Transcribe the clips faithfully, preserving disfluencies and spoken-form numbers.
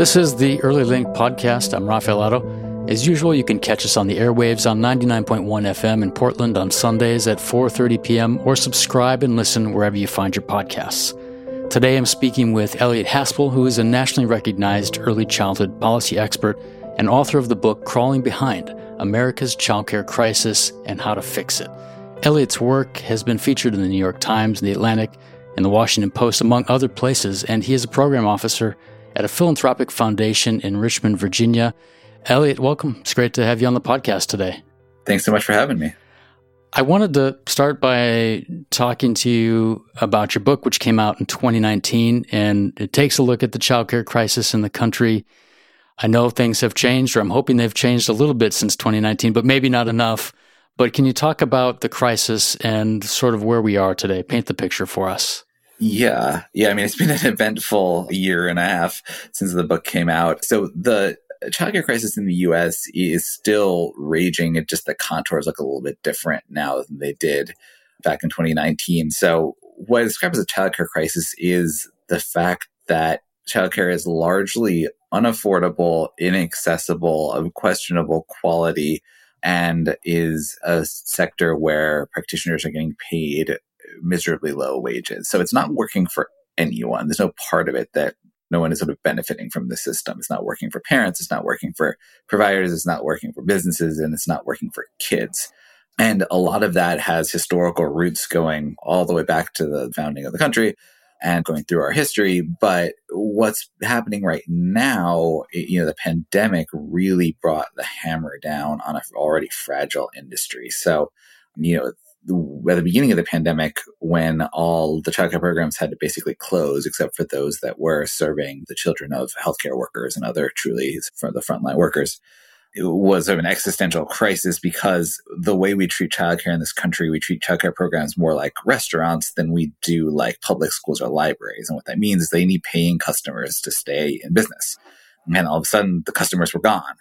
This is the Early Link Podcast. I'm Rafael Otto. As usual, you can catch us on the airwaves on ninety-nine point one F M in Portland on Sundays at four thirty p.m. or subscribe and listen wherever you find your podcasts. Today I'm speaking with Elliot Haspel, who is a nationally recognized early childhood policy expert and author of the book Crawling Behind, America's Childcare Crisis and How to Fix It. Elliot's work has been featured in The New York Times, The Atlantic, and The Washington Post, among other places, and he is a program officer at a philanthropic foundation in Richmond, Virginia. Elliot, welcome. It's great to have you on the podcast today. Thanks so much for having me. I wanted to start by talking to you about your book, which came out in twenty nineteen, and it takes a look at the childcare crisis in the country. I know things have changed, or I'm hoping they've changed a little bit since twenty nineteen, but maybe not enough. But can you talk about the crisis and sort of where we are today? Paint the picture for us. Yeah. Yeah. I mean, it's been an eventful year and a half since the book came out. So the childcare crisis in the U S is still raging. It just the contours look a little bit different now than they did back in twenty nineteen. So what is described as a childcare crisis is the fact that childcare is largely unaffordable, inaccessible, of questionable quality, and is a sector where practitioners are getting paid miserably low wages. So it's not working for anyone. There's no part of it that no one is sort of benefiting from the system. It's not working for parents. It's not working for providers. It's not working for businesses. And it's not working for kids. And a lot of that has historical roots going all the way back to the founding of the country and going through our history. But what's happening right now, you know, the pandemic really brought the hammer down on an already fragile industry. So, you know, at the beginning of the pandemic, when all the childcare programs had to basically close, except for those that were serving the children of healthcare workers and other truly from the frontline workers, it was sort of an existential crisis because the way we treat childcare in this country, we treat childcare programs more like restaurants than we do like public schools or libraries. And what that means is they need paying customers to stay in business. And all of a sudden, the customers were gone.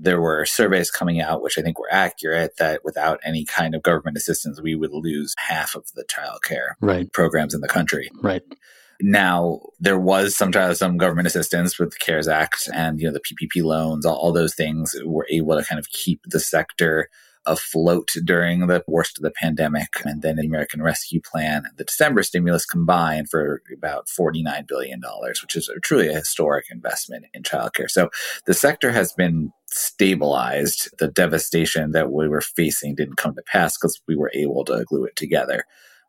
There were surveys coming out, which I think were accurate, that without any kind of government assistance, we would lose half of the childcare right. programs in the country. Right. Now, there was some some government assistance with the CARES Act and, you know, the P P P loans, all, all those things were able to kind of keep the sector afloat during the worst of the pandemic. And then the American Rescue Plan and the December stimulus combined for about forty-nine billion dollars, which is a truly a historic investment in childcare. So the sector has been stabilized. The devastation that we were facing didn't come to pass because we were able to glue it together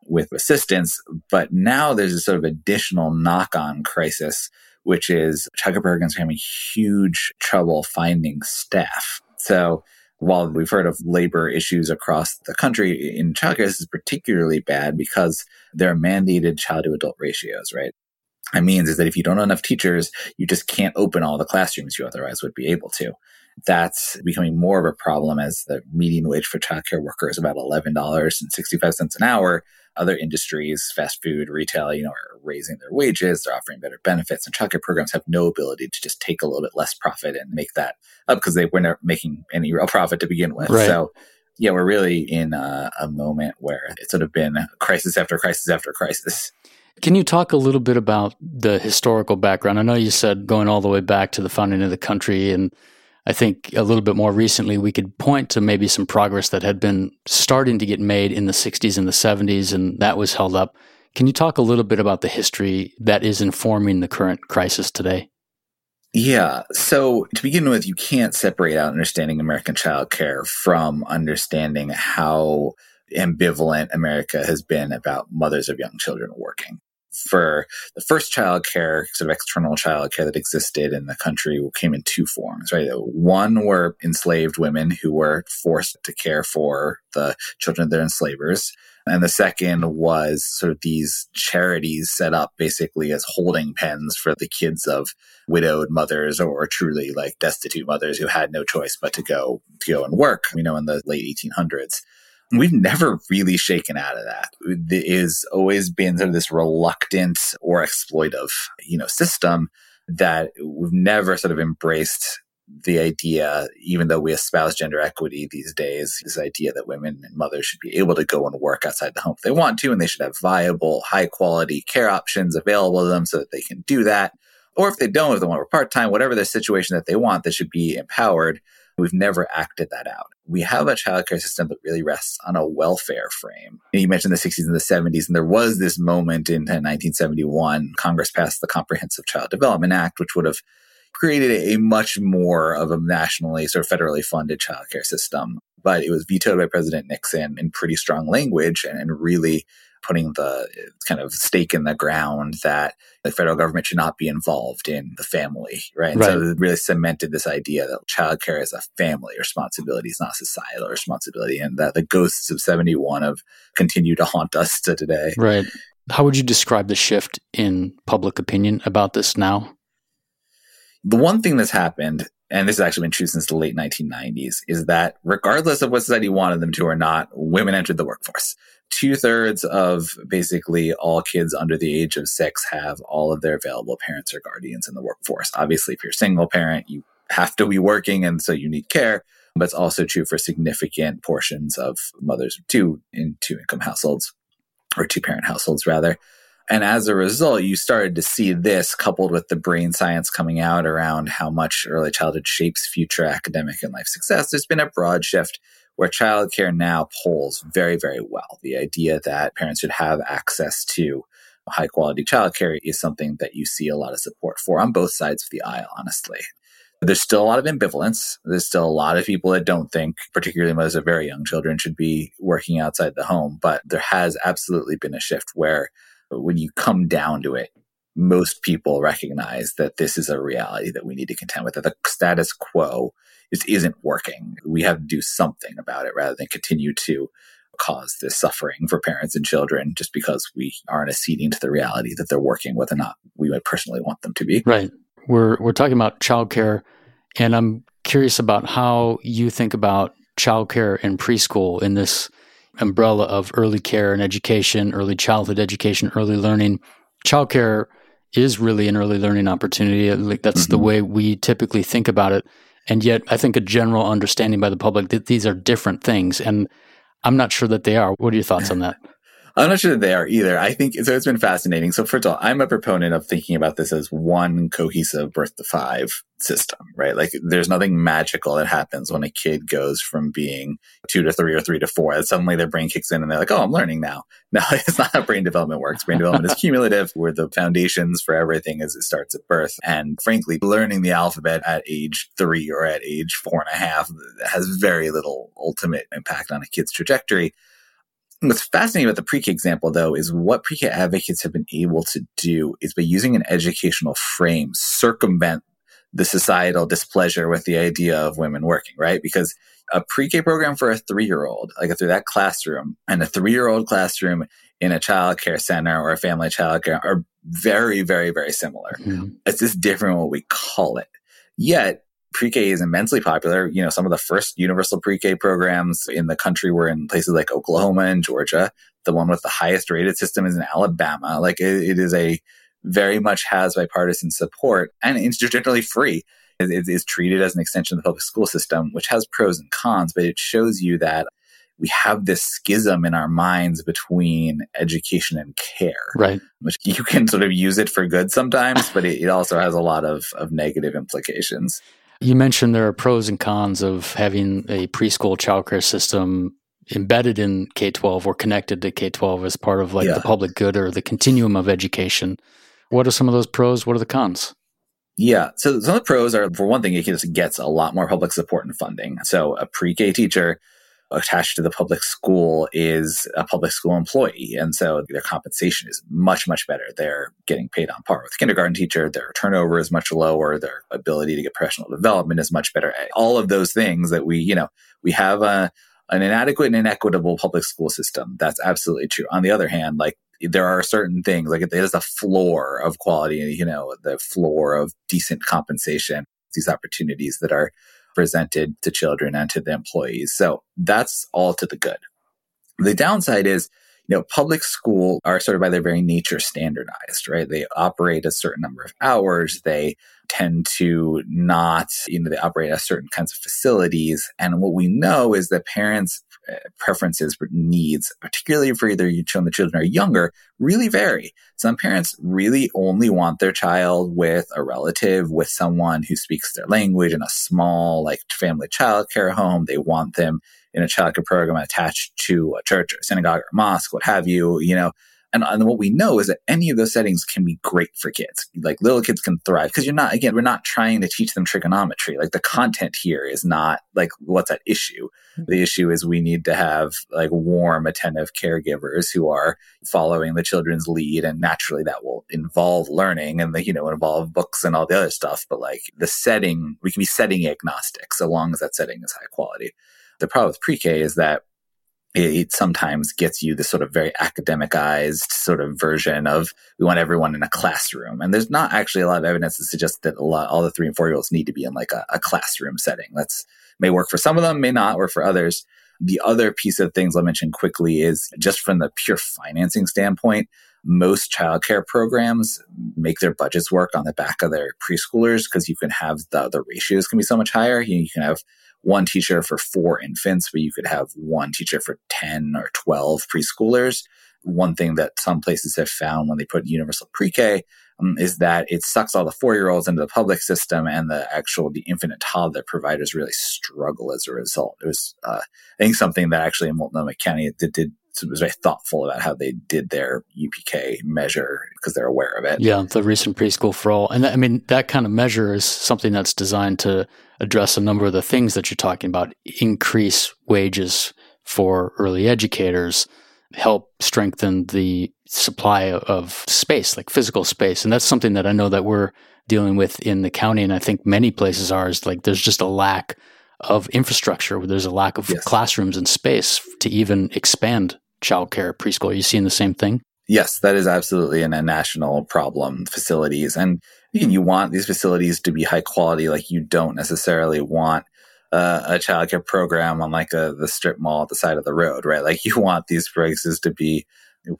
with assistance. But now there's a sort of additional knock-on crisis, which is childcare programs are having huge trouble finding staff. So while we've heard of labor issues across the country, in childcare, this is particularly bad because there are mandated child-to-adult ratios, right? That means is that if you don't have enough teachers, you just can't open all the classrooms you otherwise would be able to. That's becoming more of a problem as the median wage for childcare workers is about eleven dollars and sixty-five cents an hour. Other industries, fast food, retail, you know, are raising their wages. They're offering better benefits, and childcare programs have no ability to just take a little bit less profit and make that up because they were not making any real profit to begin with. Right. So, yeah, we're really in a, a moment where it's sort of been crisis after crisis after crisis. Can you talk a little bit about the historical background? I know you said going all the way back to the founding of the country, and I think a little bit more recently, we could point to maybe some progress that had been starting to get made in the sixties and the seventies, and that was held up. Can you talk a little bit about the history that is informing the current crisis today? Yeah. So to begin with, you can't separate out understanding American childcare from understanding how ambivalent America has been about mothers of young children working. For the first childcare, sort of external childcare that existed in the country came in two forms, right? One were enslaved women who were forced to care for the children of their enslavers. And the second was sort of these charities set up basically as holding pens for the kids of widowed mothers or truly like destitute mothers who had no choice but to go, to go and work, you know, in the late eighteen hundreds. We've never really shaken out of that. There is always been sort of this reluctant or exploitive, you know, system that we've never sort of embraced the idea, even though we espouse gender equity these days, this idea that women and mothers should be able to go and work outside the home if they want to, and they should have viable, high quality care options available to them so that they can do that. or if they don't, if they want to work part-time, whatever the situation that they want, they should be empowered. We've never acted that out. We have a childcare system that really rests on a welfare frame. And you mentioned the sixties and the seventies, and there was this moment in nineteen seventy-one, Congress passed the Comprehensive Child Development Act, which would have created a much more of a nationally sort of federally funded childcare system. But it was vetoed by President Nixon in pretty strong language and, and really putting the kind of stake in the ground that the federal government should not be involved in the family, right? And right. So it really cemented this idea that childcare is a family responsibility, it's not a societal responsibility, and that the ghosts of seventy-one have continued to haunt us to today. Right. How would you describe the shift in public opinion about this now? The one thing that's happened, and this has actually been true since the late nineteen nineties, is that regardless of what society wanted them to or not, women entered the workforce. Two-thirds of basically all kids under the age of six have all of their available parents or guardians in the workforce. Obviously, if you're a single parent, you have to be working, and so you need care. But it's also true for significant portions of mothers of two in two-income households, or two-parent households, rather. And as a result, you started to see this coupled with the brain science coming out around how much early childhood shapes future academic and life success. There's been a broad shift where childcare now polls very, very well. The idea that parents should have access to high-quality childcare is something that you see a lot of support for on both sides of the aisle, honestly. There's still a lot of ambivalence. There's still a lot of people that don't think, particularly mothers of very young children, should be working outside the home. But there has absolutely been a shift where, when you come down to it, most people recognize that this is a reality that we need to contend with, that the status quo just isn't working. We have to do something about it rather than continue to cause this suffering for parents and children just because we aren't acceding to the reality that they're working whether or not we would personally want them to be. Right. We're we're talking about childcare, and I'm curious about how you think about childcare and preschool in this umbrella of early care and education, early childhood education, early learning. Childcare is really an early learning opportunity. That's mm-hmm. the way we typically think about it. And yet, I think a general understanding by the public that these are different things. And I'm not sure that they are. What are your thoughts on that? I'm not sure that they are either. I think so. It's been fascinating. So first of all, I'm a proponent of thinking about this as one cohesive birth to five system, right? Like there's nothing magical that happens when a kid goes from being two to three or three to four, that suddenly their brain kicks in and they're like, oh, I'm learning now. No, it's not how brain development works. Brain development is cumulative, where the foundations for everything is it starts at birth. And frankly, learning the alphabet at age three or at age four and a half has very little ultimate impact on a kid's trajectory. What's fascinating about the pre-K example, though, is what pre-K advocates have been able to do is by using an educational frame, circumvent the societal displeasure with the idea of women working, right? Because a pre-K program for a three-year-old, like through that classroom, and a three-year-old classroom in a childcare center or a family childcare are very, very, very similar. Yeah. It's just different what we call it. Yet, pre-K is immensely popular. You know, some of the first universal pre-K programs in the country were in places like Oklahoma and Georgia. The one with the highest rated system is in Alabama. Like it, it is a very much has bipartisan support, and it's generally free. It, it is treated as an extension of the public school system, which has pros and cons, but it shows you that we have this schism in our minds between education and care, right? Which you can sort of use it for good sometimes, but it, it also has a lot of, of negative implications. You mentioned there are pros and cons of having a preschool childcare system embedded in K twelve or connected to K twelve as part of like yeah. the public good or the continuum of education. What are some of those pros? What are the cons? Yeah. So some of the pros are, for one thing, it just gets a lot more public support and funding. So a pre-K teacher attached to the public school is a public school employee. And so their compensation is much, much better. They're getting paid on par with a kindergarten teacher. Their turnover is much lower. Their ability to get professional development is much better. All of those things that we, you know, we have a, an inadequate and inequitable public school system. That's absolutely true. On the other hand, like there are certain things, like it is the floor of quality, you know, the floor of decent compensation, these opportunities that are presented to children and to the employees. So that's all to the good. The downside is you know, public schools are sort of by their very nature standardized, right? They operate a certain number of hours. They tend to not, you know, they operate at certain kinds of facilities. And what we know is that parents' preferences, needs, particularly for either you children, the children are younger, really vary. Some parents really only want their child with a relative, with someone who speaks their language in a small, like, family childcare home. They want them in a childcare program attached to a church or a synagogue or a mosque, what have you, you know. And, and what we know is that any of those settings can be great for kids. Like, little kids can thrive because you're not, again, we're not trying to teach them trigonometry. Like, the content here is not like what's at issue. The issue is we need to have like warm, attentive caregivers who are following the children's lead. And naturally that will involve learning and the, you know, involve books and all the other stuff. But like the setting, we can be setting agnostic so long as that setting is high quality. The problem with pre-K is that it sometimes gets you this sort of very academicized sort of version of we want everyone in a classroom. And there's not actually a lot of evidence to suggest that a lot, all the three and four-year-olds need to be in like a, a classroom setting. That's may work for some of them, may not work for others. The other piece of things I'll mention quickly is just from the pure financing standpoint, most childcare programs make their budgets work on the back of their preschoolers because you can have the, the ratios can be so much higher. You, you can have one teacher for four infants, but you could have one teacher for ten or twelve preschoolers. One thing that some places have found when they put universal pre-K um, is that it sucks all the four-year-olds into the public system, and the actual, the infant and toddler providers really struggle as a result. It was, uh, I think, something that actually in Multnomah County it did, did was very thoughtful about how they did their U P K measure because they're aware of it. Yeah, the recent preschool for all. And that, I mean, that kind of measure is something that's designed to address a number of the things that you're talking about, increase wages for early educators, help strengthen the supply of space, like physical space. And that's something that I know that we're dealing with in the county. And I think many places are, is like there's just a lack of infrastructure, where there's a lack of yes. classrooms and space to even expand childcare preschool. Are you seeing the same thing? Yes, that is absolutely an, a national problem, facilities. And again, you want these facilities to be high quality. Like, you don't necessarily want uh, a childcare program on like a, the strip mall at the side of the road, right? Like, you want these places to be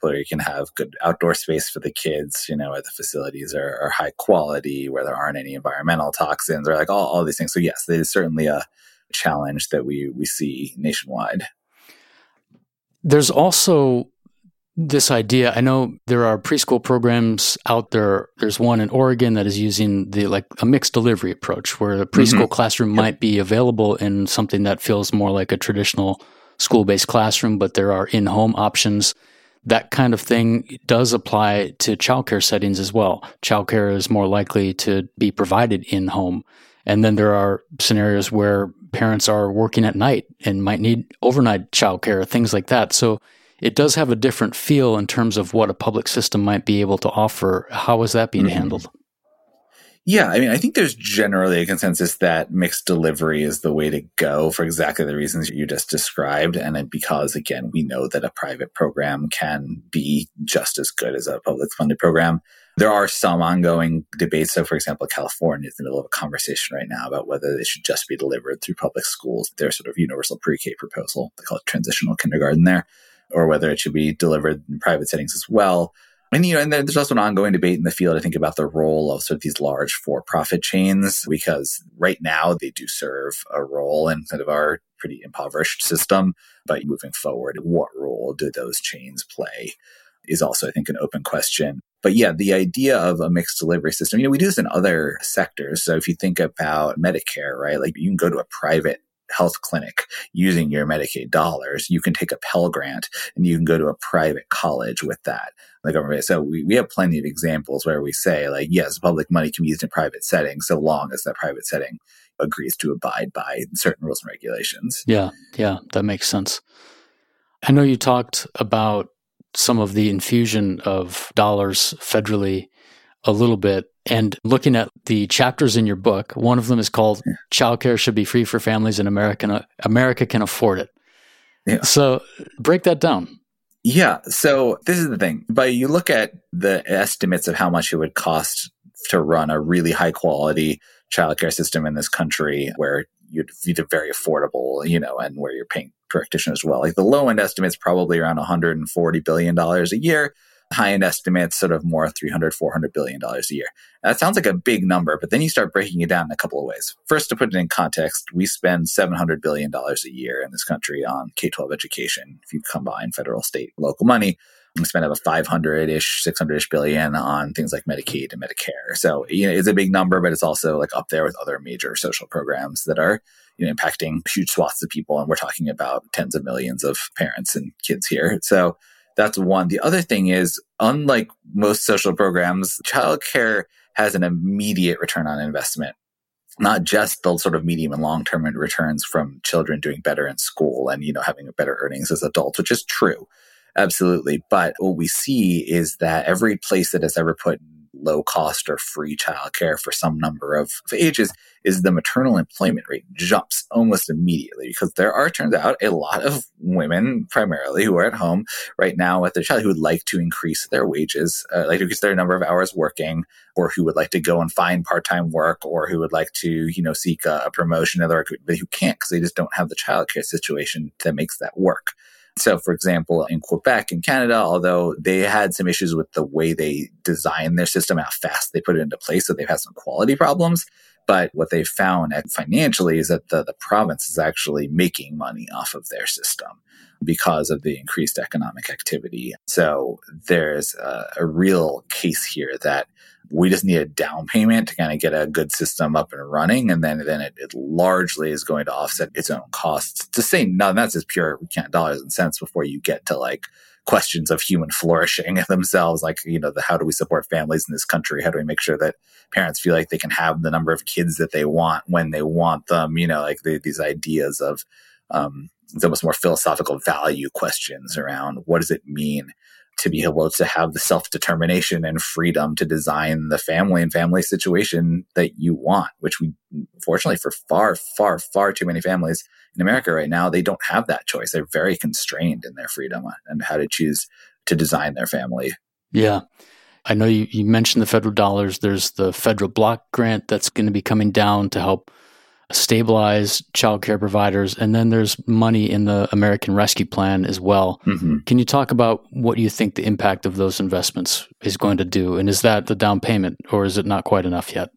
where you can have good outdoor space for the kids, you know, where the facilities are, are high quality, where there aren't any environmental toxins or like all, all these things. So yes, it is certainly a challenge that we we see nationwide. There's also this idea, I know there are preschool programs out there. There's one in Oregon that is using the like a mixed delivery approach where the preschool mm-hmm. classroom yep. might be available in something that feels more like a traditional school-based classroom, but there are in-home options. That kind of thing does apply to childcare settings as well. Childcare is more likely to be provided in-home. And then there are scenarios where parents are working at night and might need overnight childcare, things like that. So it does have a different feel in terms of what a public system might be able to offer. How is that being mm-hmm. handled? Yeah, I mean, I think there's generally a consensus that mixed delivery is the way to go for exactly the reasons you just described. And because, again, we know that a private program can be just as good as a public funded program. There are some ongoing debates. So, for example, California is in the middle of a conversation right now about whether it should just be delivered through public schools, their sort of universal pre-K proposal. They call it transitional kindergarten there, or whether it should be delivered in private settings as well. And, you know, and there's also an ongoing debate in the field, I think, about the role of sort of these large for-profit chains, because right now they do serve a role in kind of our pretty impoverished system. But moving forward, what role do those chains play is also, I think, an open question. But yeah, the idea of a mixed delivery system, you know, we do this in other sectors. So if you think about Medicare, right, like you can go to a private health clinic using your Medicaid dollars. You can take a Pell Grant and you can go to a private college with that. Like, so we, we have plenty of examples where we say, like, yes, public money can be used in private settings so long as that private setting agrees to abide by certain rules and regulations. Yeah, yeah, that makes sense. I know you talked about some of the infusion of dollars federally a little bit. And looking at the chapters in your book, one of them is called yeah. Childcare Should Be Free for Families and American, America Can Afford It. Yeah. So break that down. Yeah. So this is the thing. But you look at the estimates of how much it would cost to run a really high quality childcare system in this country where you're very affordable, you know, and where you're paying practitioners as well. Like the low end estimate's probably around one hundred forty billion dollars a year. The high end estimate's sort of more three hundred, four hundred billion dollars a year. That sounds like a big number, but then you start breaking it down in a couple of ways. First, to put it in context, we spend seven hundred billion dollars a year in this country on K twelve education. If you combine federal, state, local money, we spend about five hundred-ish, six hundred-ish billion on things like Medicaid and Medicare. So, you know, it's a big number, but it's also like up there with other major social programs that are, you know, impacting huge swaths of people. And we're talking about tens of millions of parents and kids here. So that's one. The other thing is, unlike most social programs, childcare has an immediate return on investment, not just the sort of medium and long-term returns from children doing better in school and, you know, having better earnings as adults, which is true. Absolutely. But what we see is that every place that has ever put low cost or free childcare for some number of ages is the maternal employment rate jumps almost immediately, because there are, turns out, a lot of women primarily who are at home right now with their child who would like to increase their wages, uh, like to increase their number of hours working, or who would like to go and find part-time work, or who would like to, you know, seek a, a promotion, or who can't because they just don't have the childcare situation that makes that work. So, for example, in Quebec and Canada, although they had some issues with the way they designed their system, how fast they put it into place, so they've had some quality problems. But what they found financially is that the, the province is actually making money off of their system because of the increased economic activity. So there's a, a real case here that we just need a down payment to kind of get a good system up and running. And then, then it, it largely is going to offset its own costs. To say none, that's just pure dollars and cents before you get to like questions of human flourishing themselves. Like, you know, the, how do we support families in this country? How do we make sure that parents feel like they can have the number of kids that they want when they want them? You know, like the, these ideas of um, it's almost more philosophical value questions around what does it mean to be able to have the self-determination and freedom to design the family and family situation that you want, which we, fortunately, for far, far, far too many families in America right now, they don't have that choice. They're very constrained in their freedom and how to choose to design their family. Yeah. I know you, you mentioned the federal dollars. There's the federal block grant that's going to be coming down to help stabilize childcare providers, and then there's money in the American Rescue Plan as well. Mm-hmm. Can you talk about what you think the impact of those investments is going to do? And is that the down payment, or is it not quite enough yet?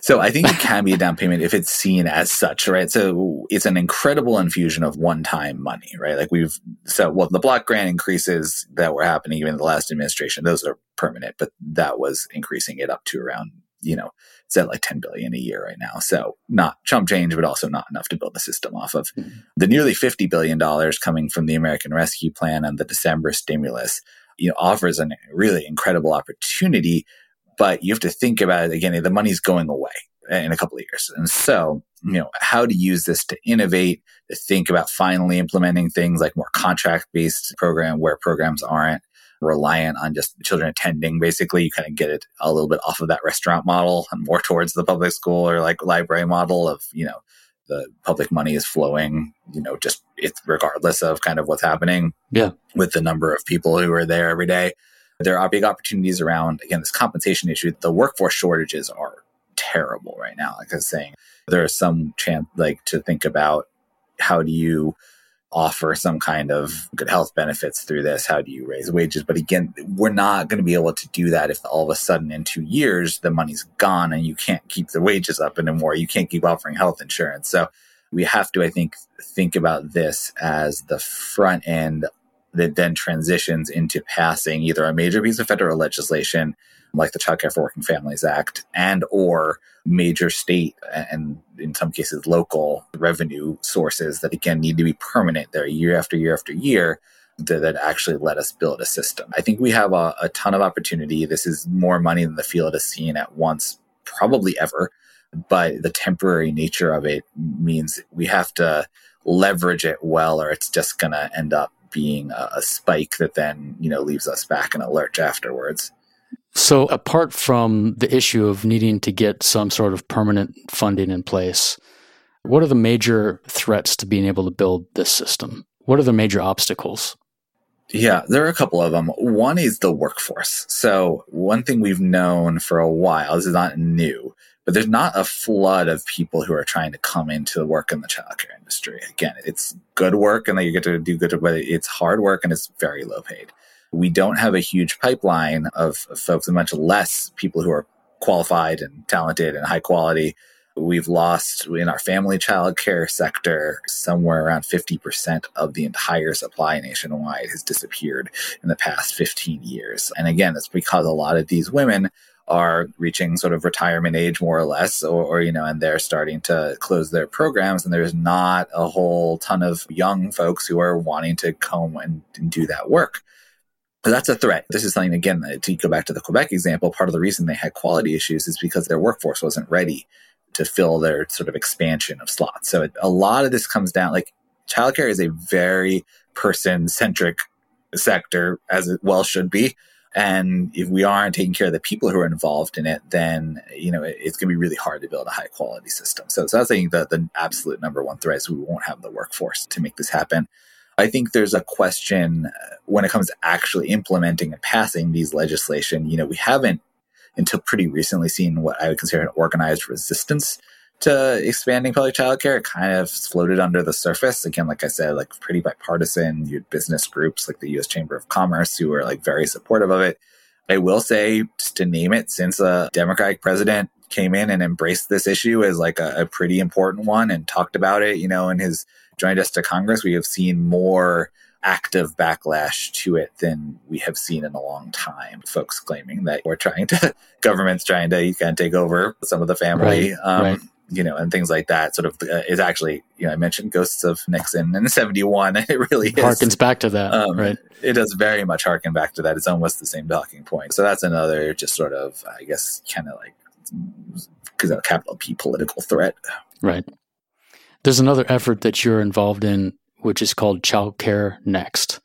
So I think it can be a down payment if it's seen as such, right? So it's an incredible infusion of one-time money, right? Like we've, so well, the block grant increases that were happening even in the last administration, those are permanent, but that was increasing it up to around, you know, it's at like ten billion dollars a year right now. So not chump change, but also not enough to build the system off of. Mm-hmm. The nearly fifty billion dollars coming from the American Rescue Plan and the December stimulus, you know, offers a really incredible opportunity, but you have to think about it again, the money's going away in a couple of years. And so, you know, how to use this to innovate, to think about finally implementing things like more contract-based program where programs aren't reliant on just children attending. Basically, you kind of get it a little bit off of that restaurant model and more towards the public school or like library model of, you know, the public money is flowing, you know, just it's regardless of kind of what's happening. Yeah, with the number of people who are there every day. There are big opportunities around, again, this compensation issue. The workforce shortages are terrible right now. Like I was saying, there is some chance like to think about how do you offer some kind of good health benefits through this? How do you raise wages? But again, we're not going to be able to do that if all of a sudden in two years, the money's gone and you can't keep the wages up anymore. You can't keep offering health insurance. So we have to, I think, think about this as the front end that then transitions into passing either a major piece of federal legislation like the Child Care for Working Families Act and or major state and in some cases local revenue sources that again need to be permanent there year after year after year that, that actually let us build a system. I think we have a, a ton of opportunity. This is more money than the field has seen at once, probably ever, but the temporary nature of it means we have to leverage it well or it's just going to end up being a, a spike that then, you know, leaves us back in a lurch afterwards. So apart from the issue of needing to get some sort of permanent funding in place, what are the major threats to being able to build this system? What are the major obstacles? Yeah, there are a couple of them. One is the workforce. So one thing we've known for a while, this is not new, but there's not a flood of people who are trying to come into the work in the childcare industry. Again, it's good work and that you get to do good, but it's hard work and it's very low paid. We don't have a huge pipeline of folks, and much less people who are qualified and talented and high quality. We've lost in our family childcare sector somewhere around fifty percent of the entire supply nationwide has disappeared in the past fifteen years. And again, it's because a lot of these women are reaching sort of retirement age more or less, or, or, you know, and they're starting to close their programs. And there's not a whole ton of young folks who are wanting to come and, and do that work. But that's a threat. This is something, again, to go back to the Quebec example, part of the reason they had quality issues is because their workforce wasn't ready to fill their sort of expansion of slots. So it, a lot of this comes down, like childcare is a very person-centric sector, as it well should be. And if we aren't taking care of the people who are involved in it, then, you know, it, it's going to be really hard to build a high quality system. So, so I think that the absolute number one threat is we won't have the workforce to make this happen. I think there's a question when it comes to actually implementing and passing these legislation. You know, we haven't until pretty recently seen what I would consider an organized resistance to expanding public childcare. It kind of floated under the surface. Again, like I said, like pretty bipartisan. You had business groups like the U S Chamber of Commerce who were like very supportive of it. I will say, just to name it, since a Democratic president came in and embraced this issue as like a, a pretty important one and talked about it, you know, in his joined us to Congress, we have seen more active backlash to it than we have seen in a long time. Folks claiming that we're trying to, government's trying to, you can take over some of the family, right, um, right. you know, and things like that. Sort of uh, is actually, you know, I mentioned ghosts of Nixon in seventy-one. It really is. Harkens back to that, um, right? It does very much harken back to that. It's almost the same talking point. So that's another just sort of, I guess, kind of like, because of capital P political threat. Right. There's another effort that you're involved in, which is called Child Care Next.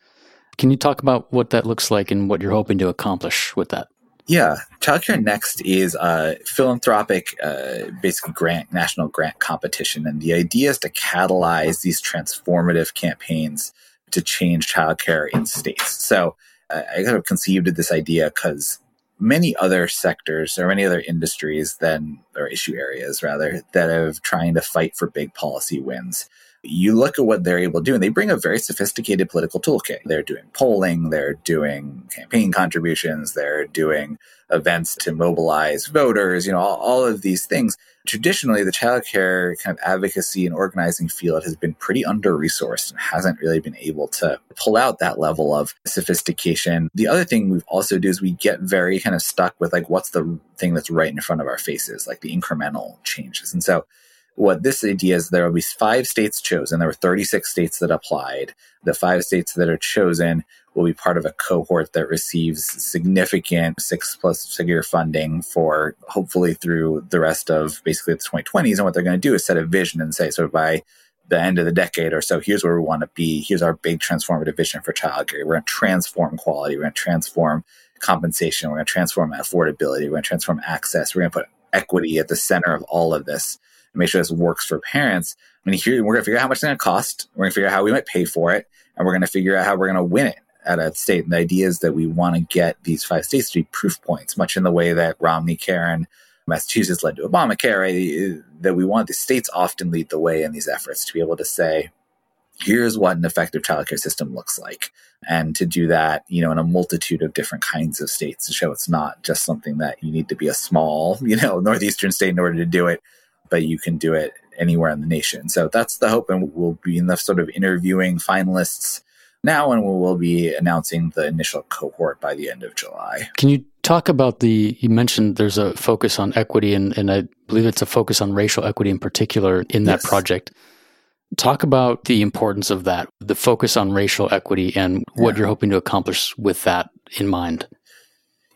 Can you talk about what that looks like and what you're hoping to accomplish with that? Yeah. Child Care Next is a philanthropic, uh, basically grant, national grant competition. And the idea is to catalyze these transformative campaigns to change childcare in states. So uh, I kind of conceived of this idea because many other sectors or many other industries than, or issue areas rather, that are trying to fight for big policy wins. You look at what they're able to do, and they bring a very sophisticated political toolkit. They're doing polling, they're doing campaign contributions, they're doing events to mobilize voters, you know, all, all of these things. Traditionally, the childcare kind of advocacy and organizing field has been pretty under-resourced and hasn't really been able to pull out that level of sophistication. The other thing we've also do is we get very kind of stuck with like, what's the thing that's right in front of our faces, like the incremental changes. And so what this idea is, there will be five states chosen. There were thirty-six states that applied. The five states that are chosen will be part of a cohort that receives significant six-plus figure funding for hopefully through the rest of basically the twenty twenties. And what they're going to do is set a vision and say, sort of by the end of the decade or so, here's where we want to be. Here's our big transformative vision for childcare. We're going to transform quality. We're going to transform compensation. We're going to transform affordability. We're going to transform access. We're going to put equity at the center of all of this. Make sure this works for parents. I mean, here, we're going to figure out how much it's going to cost. We're going to figure out how we might pay for it. And we're going to figure out how we're going to win it at a state. And the idea is that we want to get these five states to be proof points, much in the way that Romney care in Massachusetts led to Obamacare, right? That we want the states often lead the way in these efforts to be able to say, here's what an effective childcare system looks like. And to do that, you know, in a multitude of different kinds of states to show it's not just something that you need to be a small, you know, northeastern state in order to do it, but you can do it anywhere in the nation. So that's the hope. And we'll be in the sort of interviewing finalists now, and we will be announcing the initial cohort by the end of July. Can you talk about the, you mentioned there's a focus on equity, and, and I believe it's a focus on racial equity in particular in that yes. project. Talk about the importance of that, the focus on racial equity and what yeah. you're hoping to accomplish with that in mind.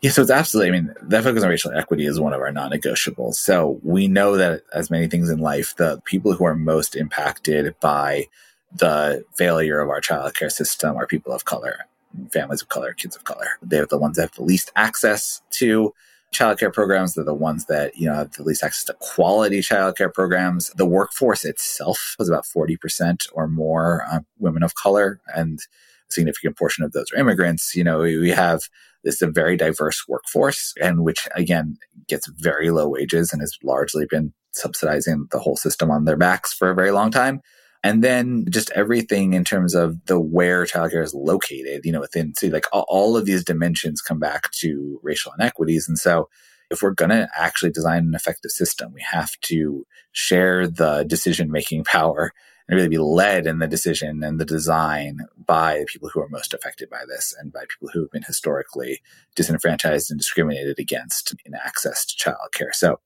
Yeah, so it's absolutely, I mean, that focus on racial equity is one of our non-negotiables. So we know that as many things in life, the people who are most impacted by the failure of our childcare system are people of color, families of color, kids of color. They're the ones that have the least access to childcare programs. They're the ones that, you know, have the least access to quality childcare programs. The workforce itself was about forty percent or more uh, women of color. And significant portion of those are immigrants. You know, we have this a very diverse workforce, and which again gets very low wages and has largely been subsidizing the whole system on their backs for a very long time. And then just everything in terms of the where childcare is located, you know, within city, like all of these dimensions come back to racial inequities. And so if we're going to actually design an effective system, we have to share the decision-making power and really be led in the decision and the design by the people who are most affected by this and by people who have been historically disenfranchised and discriminated against in access to childcare. So,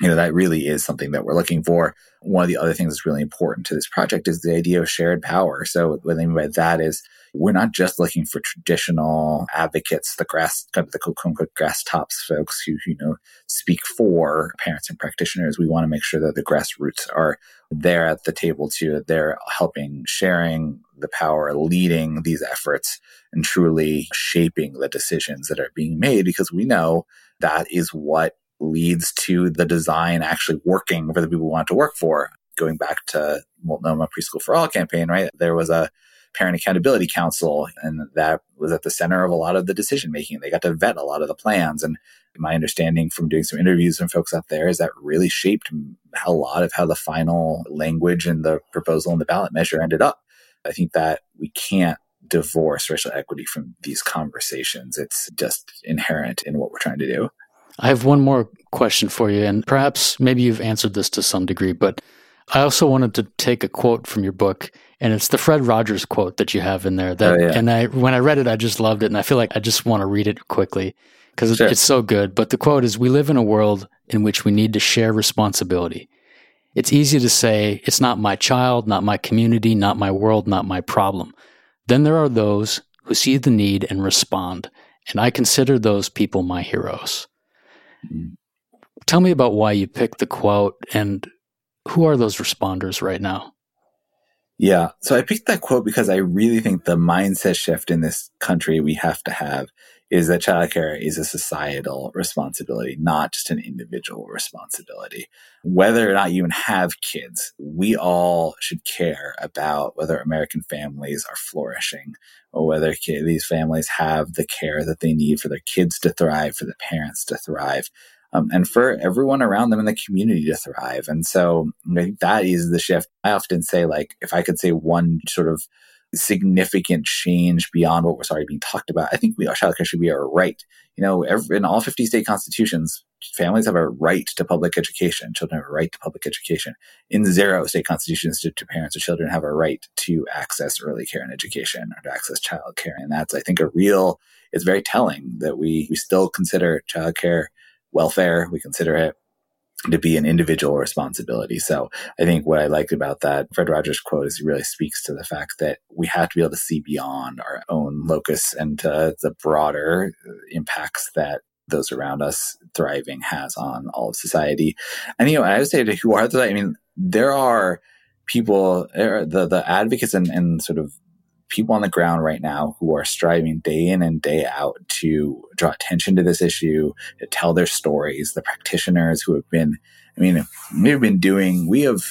you know, that really is something that we're looking for. One of the other things that's really important to this project is the idea of shared power. So what I mean by that is we're not just looking for traditional advocates, the grass, the quote-unquote grass tops folks who, you know, speak for parents and practitioners. We want to make sure that the grassroots are there at the table too. They're helping, sharing the power, leading these efforts, and truly shaping the decisions that are being made, because we know that is what leads to the design actually working for the people we want to work for. Going back to Multnomah Preschool for All campaign, right? There was a Parent Accountability Council, and that was at the center of a lot of the decision-making. They got to vet a lot of the plans. And my understanding from doing some interviews from folks out there is that really shaped a lot of how the final language and the proposal and the ballot measure ended up. I think that we can't divorce racial equity from these conversations. It's just inherent in what we're trying to do. I have one more question for you, and perhaps maybe you've answered this to some degree, but I also wanted to take a quote from your book, and it's the Fred Rogers quote that you have in there. That, oh, yeah. And I, when I read it, I just loved it, and I feel like I just want to read it quickly because sure. It's so good. But the quote is, "We live in a world in which we need to share responsibility. It's easy to say, it's not my child, not my community, not my world, not my problem. Then there are those who see the need and respond, and I consider those people my heroes." Tell me about why you picked the quote, and who are those responders right now? Yeah. So I picked that quote because I really think the mindset shift in this country we have to have is that childcare is a societal responsibility, not just an individual responsibility. Whether or not you even have kids, we all should care about whether American families are flourishing or whether ki- these families have the care that they need for their kids to thrive, for the parents to thrive, um, and for everyone around them in the community to thrive. And so I think that is the shift. I often say, like, if I could say one sort of significant change beyond what was already being talked about, I think we, childcare should be our right. You know, every, in all fifty state constitutions, families have a right to public education. Children have a right to public education. In zero state constitutions, do parents or children have a right to access early care and education or to access childcare. And that's, I think, a real, it's very telling that we, we still consider childcare welfare. We consider it to be an individual responsibility. So I think what I liked about that Fred Rogers quote is it really speaks to the fact that we have to be able to see beyond our own locus and uh, the broader impacts that those around us thriving has on all of society. And, you know, I would say to who are those? I mean, there are people, there are the, the advocates and, and sort of people on the ground right now who are striving day in and day out to draw attention to this issue, to tell their stories, the practitioners who have been, I mean, we've been doing, we have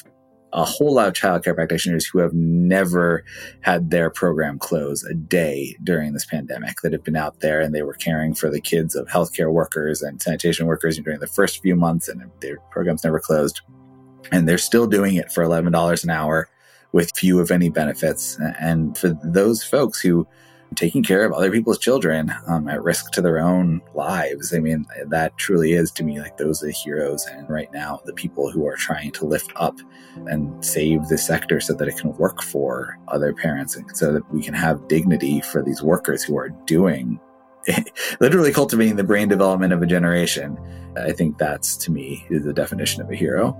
a whole lot of childcare practitioners who have never had their program close a day during this pandemic that have been out there, and they were caring for the kids of healthcare workers and sanitation workers during the first few months, and their programs never closed. And they're still doing it for eleven dollars an hour, with few, if any, benefits. And for those folks who are taking care of other people's children um, at risk to their own lives, I mean, that truly is, to me, like, those are the heroes. And right now, the people who are trying to lift up and save this sector so that it can work for other parents and so that we can have dignity for these workers who are doing, literally cultivating the brain development of a generation. I think that's, to me, is the definition of a hero.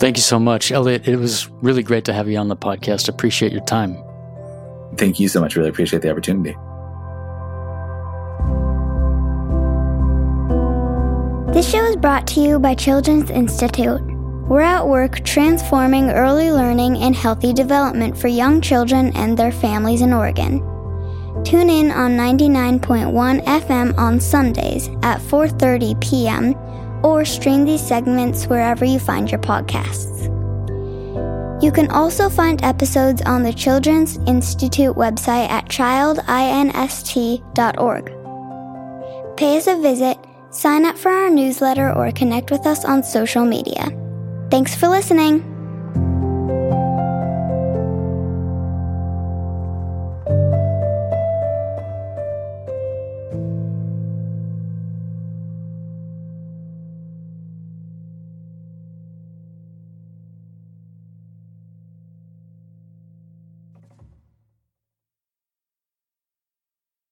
Thank you so much, Elliot. It was really great to have you on the podcast. Appreciate your time. Thank you so much. Really appreciate the opportunity. This show is brought to you by Children's Institute. We're at work transforming early learning and healthy development for young children and their families in Oregon. Tune in on ninety-nine point one F M on Sundays at four thirty p.m., or stream these segments wherever you find your podcasts. You can also find episodes on the Children's Institute website at child inst dot org. Pay us a visit, sign up for our newsletter, or connect with us on social media. Thanks for listening!